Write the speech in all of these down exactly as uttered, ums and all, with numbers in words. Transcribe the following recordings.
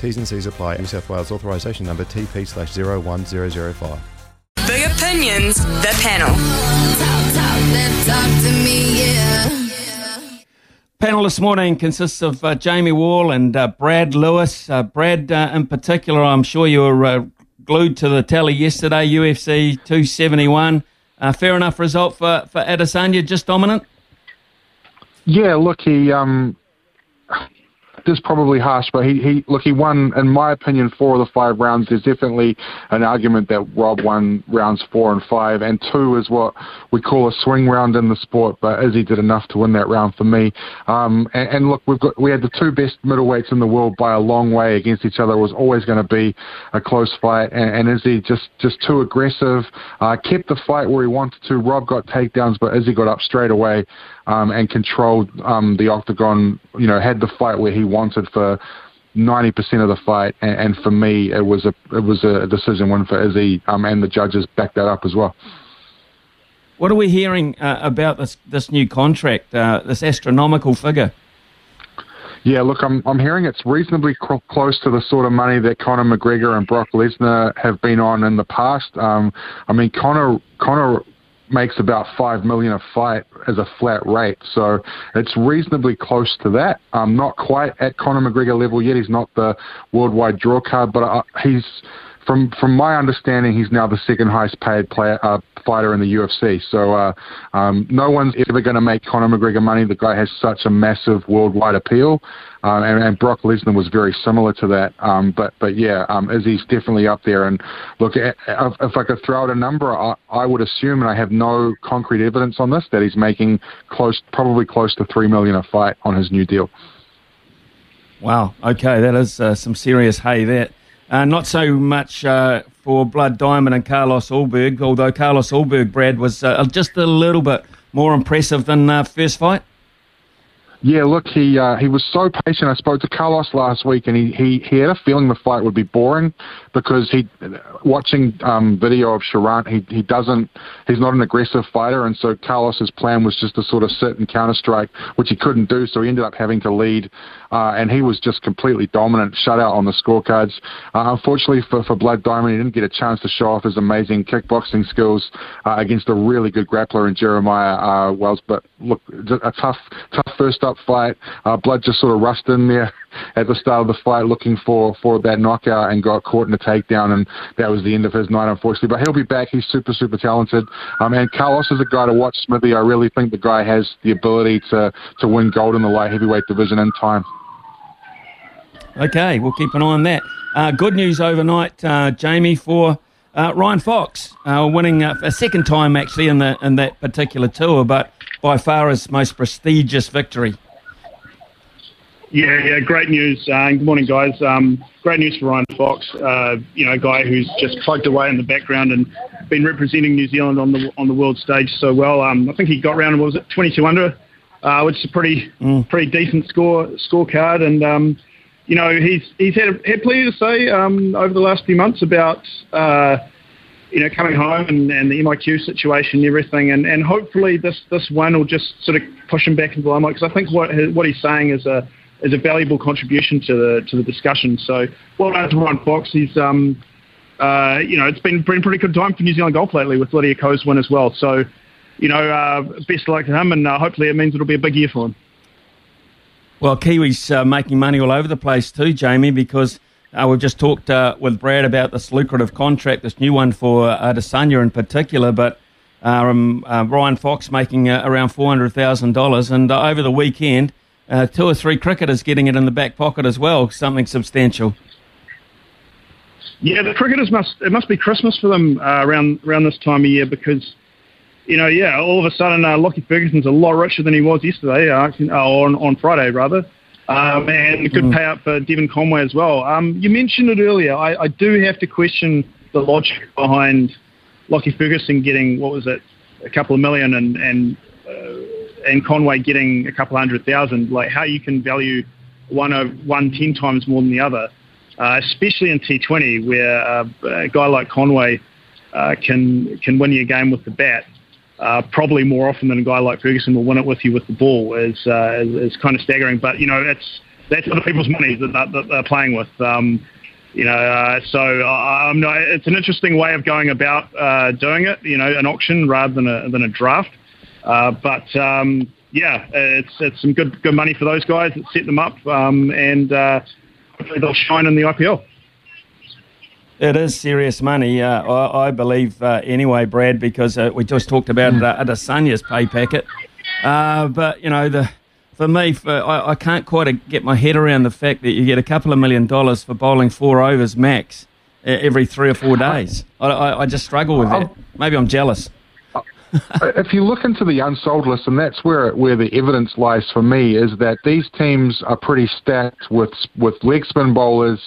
T's and C's apply. New South Wales authorisation number T P slash zero one zero zero five. The opinions, the panel. Talk, talk, talk to me, yeah. Panel this morning consists of uh, Jamie Wall and uh, Brad Lewis. Uh, Brad, uh, in particular, I'm sure you were uh, glued to the tally yesterday. U F C two seventy-one. Uh, fair enough result for for Adesanya, just dominant. Yeah, look, he. Um... This is probably harsh, but he, he look he won, in my opinion, four of the five rounds. There's definitely an argument that Rob won rounds four and five, and two is what we call a swing round in the sport. But Izzy did enough to win that round for me. Um, and, and look, we've got we had the two best middleweights in the world by a long way against each other. It was always going to be a close fight, and, and Izzy just just too aggressive. Uh, kept the fight where he wanted to. Rob got takedowns, but Izzy got up straight away um, and controlled um, the octagon. You know, had the fight where he wanted for ninety percent of the fight, and, and for me it was a it was a decision win for Izzy, um, and the judges backed that up as well. What are we hearing uh, about this this new contract, uh, this astronomical figure? Yeah, look, I'm I'm hearing it's reasonably cl- close to the sort of money that Conor McGregor and Brock Lesnar have been on in the past. Um, I mean, Conor Conor makes about five million dollars a fight as a flat rate. So it's reasonably close to that. Um, not quite at Conor McGregor level yet. He's not the worldwide draw card, but uh, he's, from from my understanding, he's now the second highest paid player, uh, fighter in the U F C. So uh, um, no one's ever going to make Conor McGregor money. The guy has such a massive worldwide appeal. Um, and, and Brock Lesnar was very similar to that. Um, but, but yeah, um, Izzy's definitely up there. And look, if I could throw out a number, I, I would assume, and I have no concrete evidence on this, that he's making close, probably close to three million dollars a fight on his new deal. Wow. Okay, that is uh, some serious hay there. Uh, not so much uh, for Blood Diamond and Carlos Ulberg, although Carlos Ulberg, Brad, was uh, just a little bit more impressive than uh, first fight. Yeah, look, he uh, he was so patient. I spoke to Carlos last week, and he, he, he had a feeling the fight would be boring because he, watching um, video of Charant, he he doesn't he's not an aggressive fighter, and so Carlos's plan was just to sort of sit and counter strike, which he couldn't do, so he ended up having to lead, uh, and he was just completely dominant, shut out on the scorecards. Uh, unfortunately for for Blood Diamond, he didn't get a chance to show off his amazing kickboxing skills uh, against a really good grappler in Jeremiah uh, Wells. But look, a tough tough first up. Fight. Uh, Blood just sort of rushed in there at the start of the fight looking for, for that knockout and got caught in a takedown, and that was the end of his night, unfortunately. But he'll be back. He's super, super talented. Um, and Carlos is a guy to watch, Smithy. I really think the guy has the ability to, to win gold in the light heavyweight division in time. Okay, we'll keep an eye on that. Uh, good news overnight, uh, Jamie, for uh, Ryan Fox, uh, winning uh, a second time actually in, the, in that particular tour, but by far his most prestigious victory. Yeah, yeah, great news. Uh, good morning, guys. Um, great news for Ryan Fox, uh, you know, a guy who's just plugged away in the background and been representing New Zealand on the on the world stage so well. Um, I think he got round, what was it, twenty-two under, uh, which is a pretty mm. pretty decent score scorecard. And um, you know, he's he's had, a, had plenty to say um, over the last few months about uh, you know, coming home and, and the M I Q situation and everything, and, and hopefully this, this one will just sort of push him back into the limelight, because I think what his, what he's saying is a is a valuable contribution to the to the discussion. So well done to Ryan Fox. He's um uh you know, it's been been pretty good time for New Zealand golf lately with Lydia Koh's win as well. So you know, uh, best of luck to him, and uh, hopefully it means it'll be a big year for him. Well, Kiwis uh, making money all over the place too, Jamie, because Uh, we've just talked uh, with Brad about this lucrative contract, this new one for Adesanya in particular, but um, uh, Ryan Fox making uh, around four hundred thousand dollars, and uh, over the weekend, uh, two or three cricketers getting it in the back pocket as well, something substantial. Yeah, the cricketers must, it must be Christmas for them uh, around around this time of year because, you know, yeah, all of a sudden uh, Lockie Ferguson's a lot richer than he was yesterday, uh, on, on Friday rather. Um, and a good payout for Devin Conway as well. Um, you mentioned it earlier. I, I do have to question the logic behind Lockie Ferguson getting, what was it, a couple of million and and, uh, and Conway getting a couple hundred thousand. Like how you can value one, over, one ten times more than the other, uh, especially in T twenty where uh, a guy like Conway uh, can, can win you a game with the bat. Uh, probably more often than a guy like Ferguson will win it with you with the ball is, uh, is, is kind of staggering. But, you know, it's, that's other people's money that, that, that they're playing with. Um, you know, uh, so I'm not, it's an interesting way of going about uh, doing it, you know, an auction rather than a, than a draft. Uh, but, um, yeah, it's it's some good good money for those guys that set them up, um, and uh, hopefully they'll shine in the I P L. It is serious money, uh, I, I believe, uh, anyway, Brad, because uh, we just talked about uh, Adesanya's pay packet. Uh, but, you know, the, for me, for, I, I can't quite get my head around the fact that you get a couple of million dollars for bowling four overs max every three or four days. I, I, I just struggle with that. Maybe I'm jealous. If you look into the unsold list, and that's where where the evidence lies for me, is that these teams are pretty stacked with with leg spin bowlers,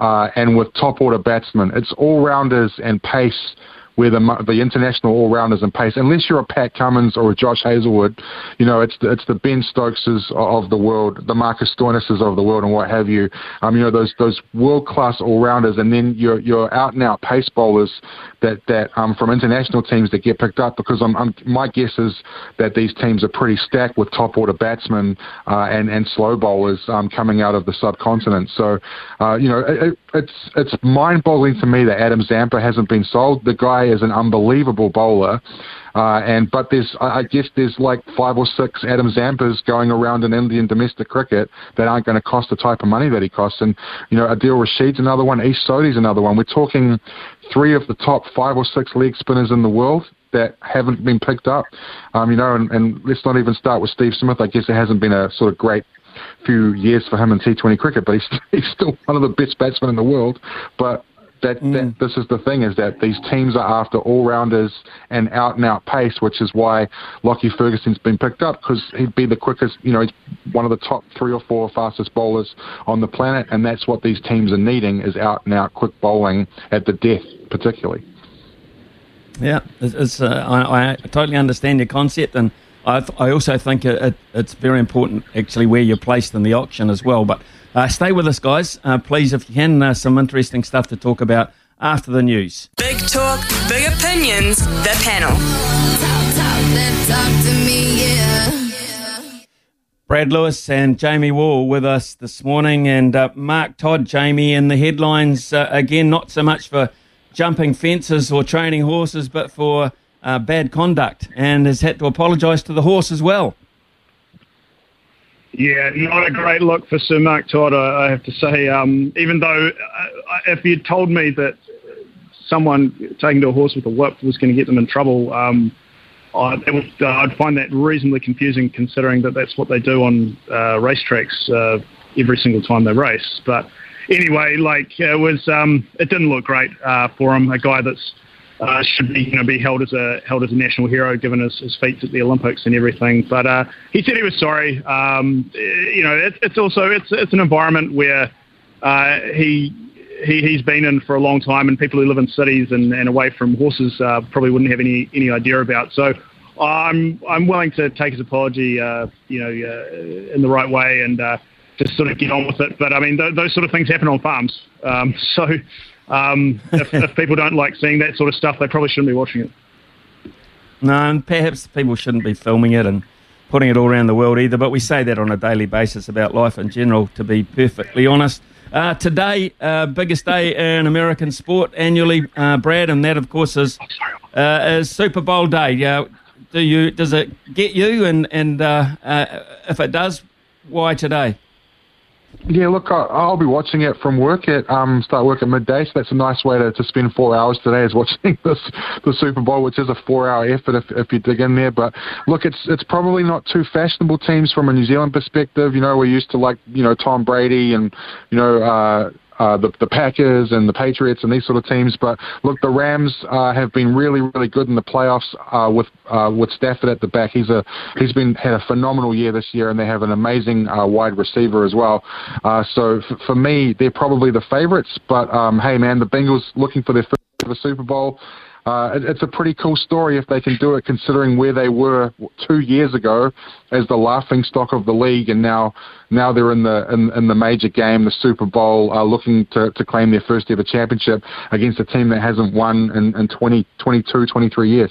Uh, and with top-order batsmen. It's all-rounders and pace, where the, the international all-rounders and pace, unless you're a Pat Cummins or a Josh Hazlewood, you know, it's the, it's the Ben Stokeses of the world, the Marcus Stoinises of the world and what have you. Um, you know, those those world-class all-rounders, and then your your out-and-out pace bowlers that, that um, from international teams that get picked up, because I'm, I'm, my guess is that these teams are pretty stacked with top-order batsmen uh, and, and slow bowlers um, coming out of the subcontinent. So, uh, you know, it, it's, it's mind-boggling to me that Adam Zampa hasn't been sold. The guy is an unbelievable bowler, uh, and but there's I guess there's like five or six Adam Zampas going around in Indian domestic cricket that aren't going to cost the type of money that he costs. And you know, Adil Rashid's another one, East Sodi's another one. We're talking three of the top five or six leg spinners in the world that haven't been picked up. Um, you know, and, and let's not even start with Steve Smith. I guess it hasn't been a sort of great few years for him in T twenty cricket, but he's, he's still one of the best batsmen in the world. But That, that this is the thing, is that these teams are after all-rounders and out-and-out pace, which is why Lockie Ferguson's been picked up, because he'd be the quickest, you know, he's one of the top three or four fastest bowlers on the planet, and that's what these teams are needing, is out-and-out quick bowling at the death, particularly. Yeah, it's, it's, uh, I, I totally understand your concept, and I, th- I also think it, it, it's very important, actually, where you're placed in the auction as well, but... Uh, stay with us, guys. Uh, please, if you can, uh, some interesting stuff to talk about after the news. Big talk, big opinions, the panel. Talk, talk, then talk to me, yeah. Yeah. Brad Lewis and Jamie Wall with us this morning, and uh, Mark Todd, Jamie, in the headlines. Uh, again, not so much for jumping fences or training horses, but for uh, bad conduct, and has had to apologise to the horse as well. Yeah, not a great look for Sir Mark Todd, I have to say. Um, even though uh, if you'd told me that someone taking to a horse with a whip was going to get them in trouble, um, I, that would, uh, I'd find that reasonably confusing, considering that that's what they do on uh, racetracks uh, every single time they race. But anyway, like it was, um, it didn't look great uh, for him. A guy that's uh, should be, you know, be held as a held as a national hero, given his, his feats at the Olympics and everything. But uh, he said he was sorry. Um, you know, it, it's also it's it's an environment where uh, he he he's been in for a long time, and people who live in cities and, and away from horses uh, probably wouldn't have any, any idea about. So I'm I'm willing to take his apology, uh, you know, uh, in the right way and uh, just sort of get on with it. But I mean, th- those sort of things happen on farms. Um, so. Um, if, if people don't like seeing that sort of stuff, they probably shouldn't be watching it. No, and perhaps people shouldn't be filming it and putting it all around the world either, but we say that on a daily basis about life in general, to be perfectly honest. Uh, today, uh, biggest day in American sport annually, uh, Brad, and that, of course, is, uh, is Super Bowl day. Uh, do you, does it get you? And, and uh, uh, if it does, why today? Yeah, look, I'll, I'll be watching it from work at um, start work at midday, so that's a nice way to, to spend four hours today is watching this the Super Bowl, which is a four-hour effort if, if you dig in there. But look, it's it's probably not too fashionable teams from a New Zealand perspective. You know, we're used to like you know Tom Brady and you know. Uh, Uh, the, the Packers and the Patriots and these sort of teams. But, look, the Rams uh, have been really, really good in the playoffs uh, with uh, with Stafford at the back. He's a he's been had a phenomenal year this year, and they have an amazing uh, wide receiver as well. Uh, so, f- for me, they're probably the favourites. But, um, hey, man, the Bengals looking for their first ever Super Bowl. Uh, it, it's a pretty cool story if they can do it, considering where they were two years ago as the laughing stock of the league, and now now they're in the in, in the major game, the Super Bowl, uh, looking to, to claim their first ever championship against a team that hasn't won in, in twenty, twenty-two, twenty-three years.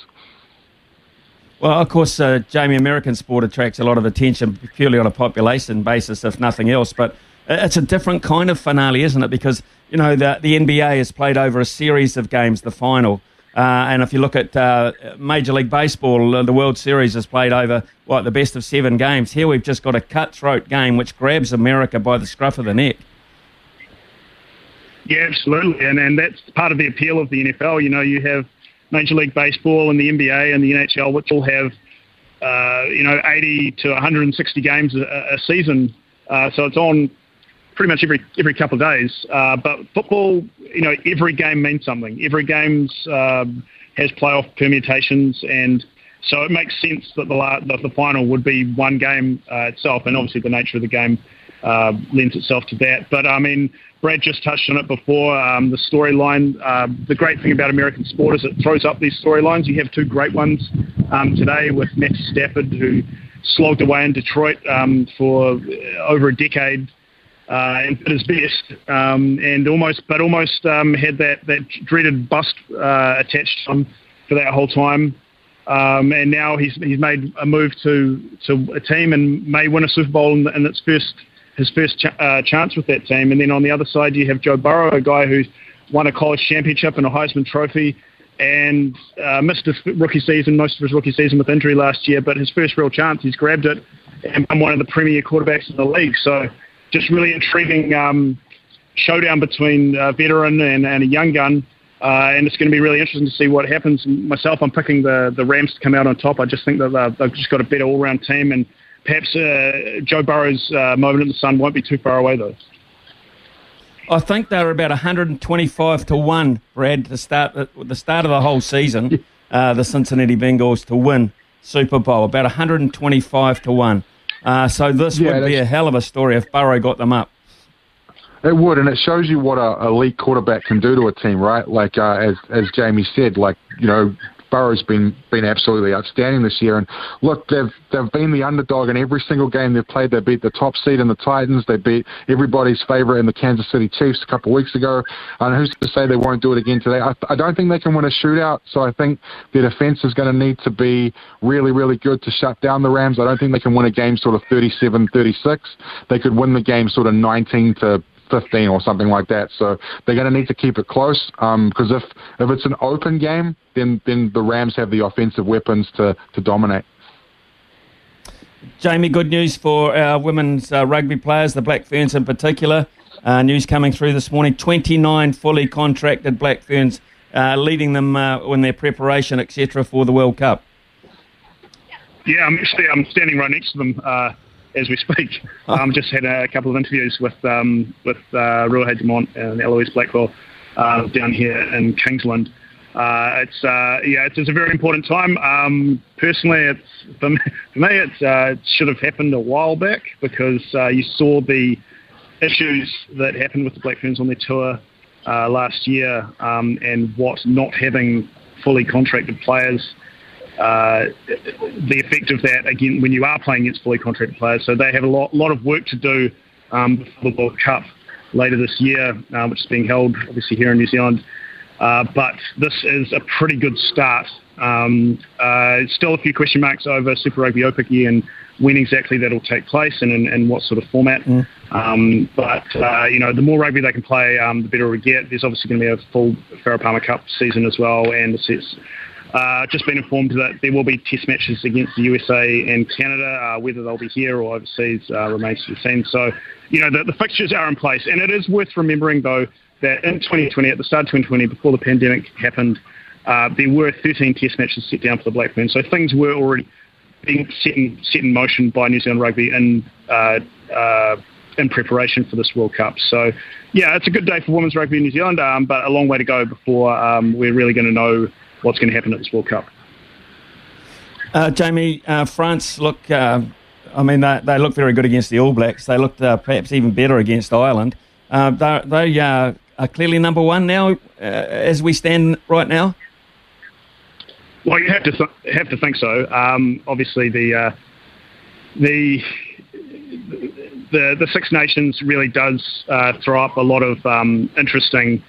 Well, of course, uh, Jamie, American sport attracts a lot of attention purely on a population basis, if nothing else, but it's a different kind of finale, isn't it? Because, you know, the, the N B A is played over a series of games, the final. Uh, and if you look at uh, Major League Baseball, uh, the World Series is played over, what, the best of seven games. Here we've just got a cutthroat game which grabs America by the scruff of the neck. Yeah, absolutely. And, and that's part of the appeal of the N F L. You know, you have Major League Baseball and the N B A and the N H L, which all have, uh, you know, eighty to one hundred sixty games a, a season. Uh, so it's on pretty much every every couple of days. Uh, but football, you know, every game means something. Every game um, has playoff permutations, and so it makes sense that the la- that the final would be one game uh, itself, and obviously the nature of the game uh, lends itself to that. But, I mean, Brad just touched on it before, um, the storyline. Uh, the great thing about American sport is it throws up these storylines. You have two great ones um, today with Matt Stafford, who slogged away in Detroit um, for over a decade, Uh, and at his best, um, and almost, but almost um, had that, that dreaded bust uh, attached to him for that whole time. Um, and now he's he's made a move to to a team and may win a Super Bowl in, in its first his first ch- uh, chance with that team. And then on the other side, you have Joe Burrow, a guy who's won a college championship and a Heisman Trophy, and uh, missed his rookie season, most of his rookie season with injury last year. But his first real chance, he's grabbed it, and I'm one of the premier quarterbacks in the league. So. Just really intriguing um, showdown between a veteran and, and a young gun, uh, and it's going to be really interesting to see what happens. Myself, I'm picking the, the Rams to come out on top. I just think that they've just got a better all-round team, and perhaps uh, Joe Burrow's uh, moment in the sun won't be too far away, though. I think they were about one hundred twenty-five to one, Brad, to start the start of the whole season, uh, the Cincinnati Bengals to win Super Bowl, about one hundred twenty-five to one. Uh, so this yeah, would be a hell of a story if Burrow got them up. It would, and it shows you what a elite quarterback can do to a team, right? Like uh, as as Jamie said, like you know. Burrow's been been absolutely outstanding this year, and look, they've they've been the underdog in every single game they've played. They beat the top seed in the Titans. They beat everybody's favourite in the Kansas City Chiefs a couple of weeks ago. And who's to say they won't do it again today? I, I don't think they can win a shootout, so I think their defence is going to need to be really, really good to shut down the Rams. I don't think they can win a game sort of thirty-seven thirty-six. They could win the game sort of nineteen to fifteen or something like that. So they're going to need to keep it close um, because if, if it's an open game, then then the Rams have the offensive weapons to, to dominate. Jamie, good news for our women's uh, rugby players, the Black Ferns in particular. Uh, news coming through this morning, twenty-nine fully contracted Black Ferns, uh, leading them uh, in their preparation, et cetera, for the World Cup. Yeah, I'm actually I'm standing right next to them. Uh, As we speak, I um, just had a couple of interviews with um, with uh, Ruahe Dumont and Eloise Blackwell uh, down here in Kingsland. Uh, it's uh, yeah, it's, it's a very important time. Um, personally, it's for me, for me it's, uh, it should have happened a while back because uh, you saw the issues that happened with the Black Ferns on their tour uh, last year, um, and what not having fully contracted players. Uh, the effect of that, again, when you are playing against fully contracted players. So they have a lot, lot of work to do um, before the World Cup later this year, uh, which is being held, obviously, here in New Zealand. Uh, but this is a pretty good start. Um, uh, still a few question marks over Super Rugby Opaki and when exactly that will take place and in and what sort of format. Mm. Um, but, uh, you know, the more rugby they can play, um, the better it will get. There's obviously going to be a full Farah Palmer Cup season as well, and it's... Uh, just been informed that there will be test matches against the U S A and Canada. Uh, whether they'll be here or overseas uh, remains to be seen. So, you know, the, the fixtures are in place. And it is worth remembering, though, that in twenty twenty, at the start of twenty twenty, before the pandemic happened, uh, there were thirteen test matches set down for the Black Ferns. So things were already being set in, set in motion by New Zealand Rugby in uh, uh, in preparation for this World Cup. So, yeah, it's a good day for women's rugby in New Zealand, um, but a long way to go before um, we're really going to know what's going to happen at this World Cup. Uh, Jamie, uh, France look, uh, I mean, they, they look very good against the All Blacks. They looked uh, perhaps even better against Ireland. Uh, they they uh, are clearly number one now, uh, as we stand right now. Well, you have to th- have to think so. Um, obviously, the uh, the the the Six Nations really does uh, throw up a lot of um, interesting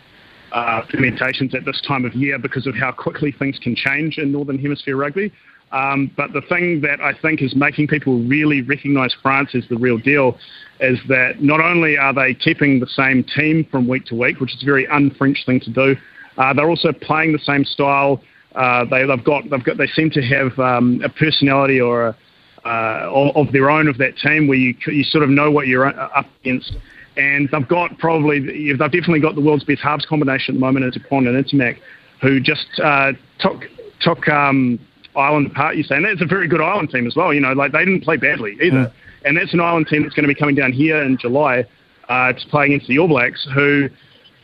uh, permutations at this time of year because of how quickly things can change in Northern Hemisphere rugby. Um, but the thing that I think is making people really recognise France as the real deal is that not only are they keeping the same team from week to week, which is a very un-French thing to do, uh, they're also playing the same style. Uh, they, they've got, they've got, they seem to have um, a personality or a, uh, of, of their own of that team where you you sort of know what you're up against. And they've got probably, they've definitely got the world's best halves combination at the moment into Pond and Intermac, who just uh, took took. Um, Ireland apart, you say, and that's a very good Ireland team as well. You know, like they didn't play badly either, and that's an Ireland team that's going to be coming down here in July uh, to play against the All Blacks, who,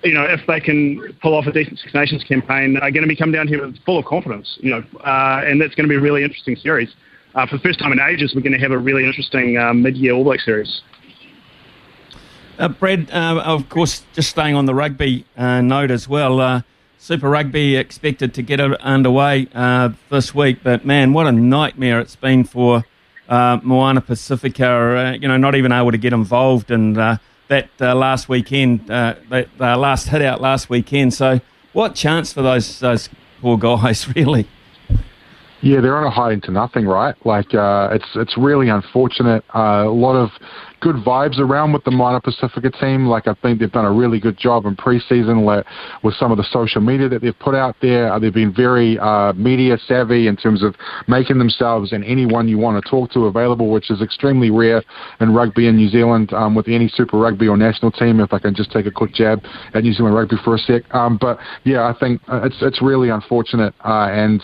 you know, if they can pull off a decent Six Nations campaign, are going to be coming down here full of confidence. You know, uh, and that's going to be a really interesting series. Uh, for the first time in ages, we're going to have a really interesting um, mid-year All Black series. Uh, Brad, uh, of course, just staying on the rugby uh, note as well. Uh, Super Rugby expected to get underway uh, this week, but man, what a nightmare it's been for uh, Moana Pacifica. Uh, you know, not even able to get involved in uh, that uh, last weekend, uh, their uh, last hit out last weekend. So, what chance for those those poor guys, really? Yeah, they're on a high into nothing, right? Like, uh, it's it's really unfortunate. Uh, a lot of good vibes around with the Moana Pacifica team. Like, I think they've done a really good job in pre-season like, with some of the social media that they've put out there. Uh, they've been very uh, media savvy in terms of making themselves and anyone you want to talk to available, which is extremely rare in rugby in New Zealand um, with any Super Rugby or national team, if I can just take a quick jab at New Zealand rugby for a sec. Um, but, yeah, I think it's it's really unfortunate. Uh, and...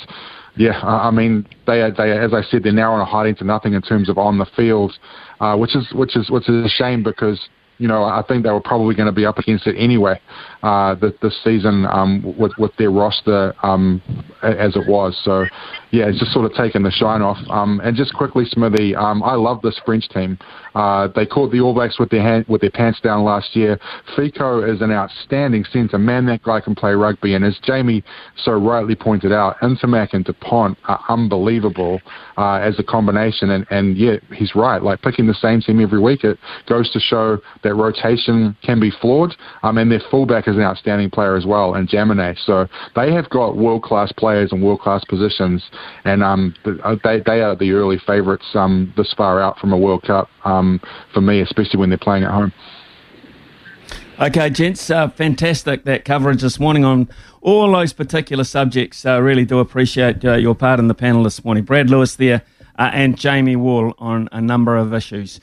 Yeah, I mean, they, they, as I said, they're now on a high into nothing in terms of on the field, uh, which is which is which is a shame because you know I think they were probably going to be up against it anyway uh, this, this season um, with with their roster um, as it was. So yeah, it's just sort of taken the shine off. Um, and just quickly, Smithy, um, I love this French team. Uh, they caught the All Blacks with their hand, with their pants down last year. Fico is an outstanding centre. Man, that guy can play rugby. And as Jamie so rightly pointed out, Intermac and DuPont are unbelievable uh, as a combination. And, and yeah, he's right. Like picking the same team every week, it goes to show that rotation can be flawed. Um, and their fullback is an outstanding player as well, and Jaminet. So they have got world-class players and world-class positions. And um, they, they are the early favourites um, this far out from a World Cup. Um, Um, for me, especially when they're playing at home. Okay, gents, uh, fantastic, that coverage this morning on all those particular subjects. I uh, really do appreciate uh, your part in the panel this morning. Brad Lewis there uh, and Jamie Wall on a number of issues.